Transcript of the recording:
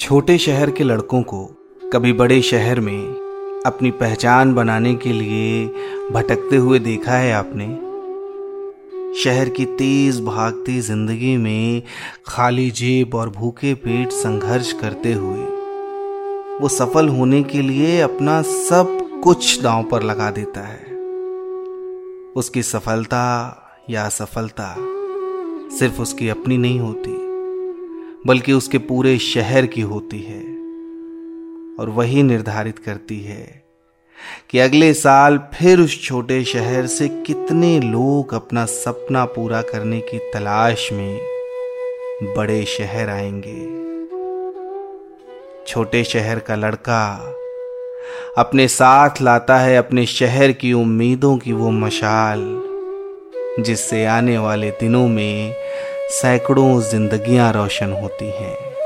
छोटे शहर के लड़कों को कभी बड़े शहर में अपनी पहचान बनाने के लिए भटकते हुए देखा है आपने? शहर की तेज भागती जिंदगी में खाली जेब और भूखे पेट संघर्ष करते हुए वो सफल होने के लिए अपना सब कुछ दांव पर लगा देता है। उसकी सफलता या असफलता सिर्फ उसकी अपनी नहीं होती, बल्कि उसके पूरे शहर की होती है और वही निर्धारित करती है कि अगले साल फिर उस छोटे शहर से कितने लोग अपना सपना पूरा करने की तलाश में बड़े शहर आएंगे। छोटे शहर का लड़का अपने साथ लाता है अपने शहर की उम्मीदों की वो मशाल, जिससे आने वाले दिनों में सैकड़ों जिंदगियां रोशन होती हैं।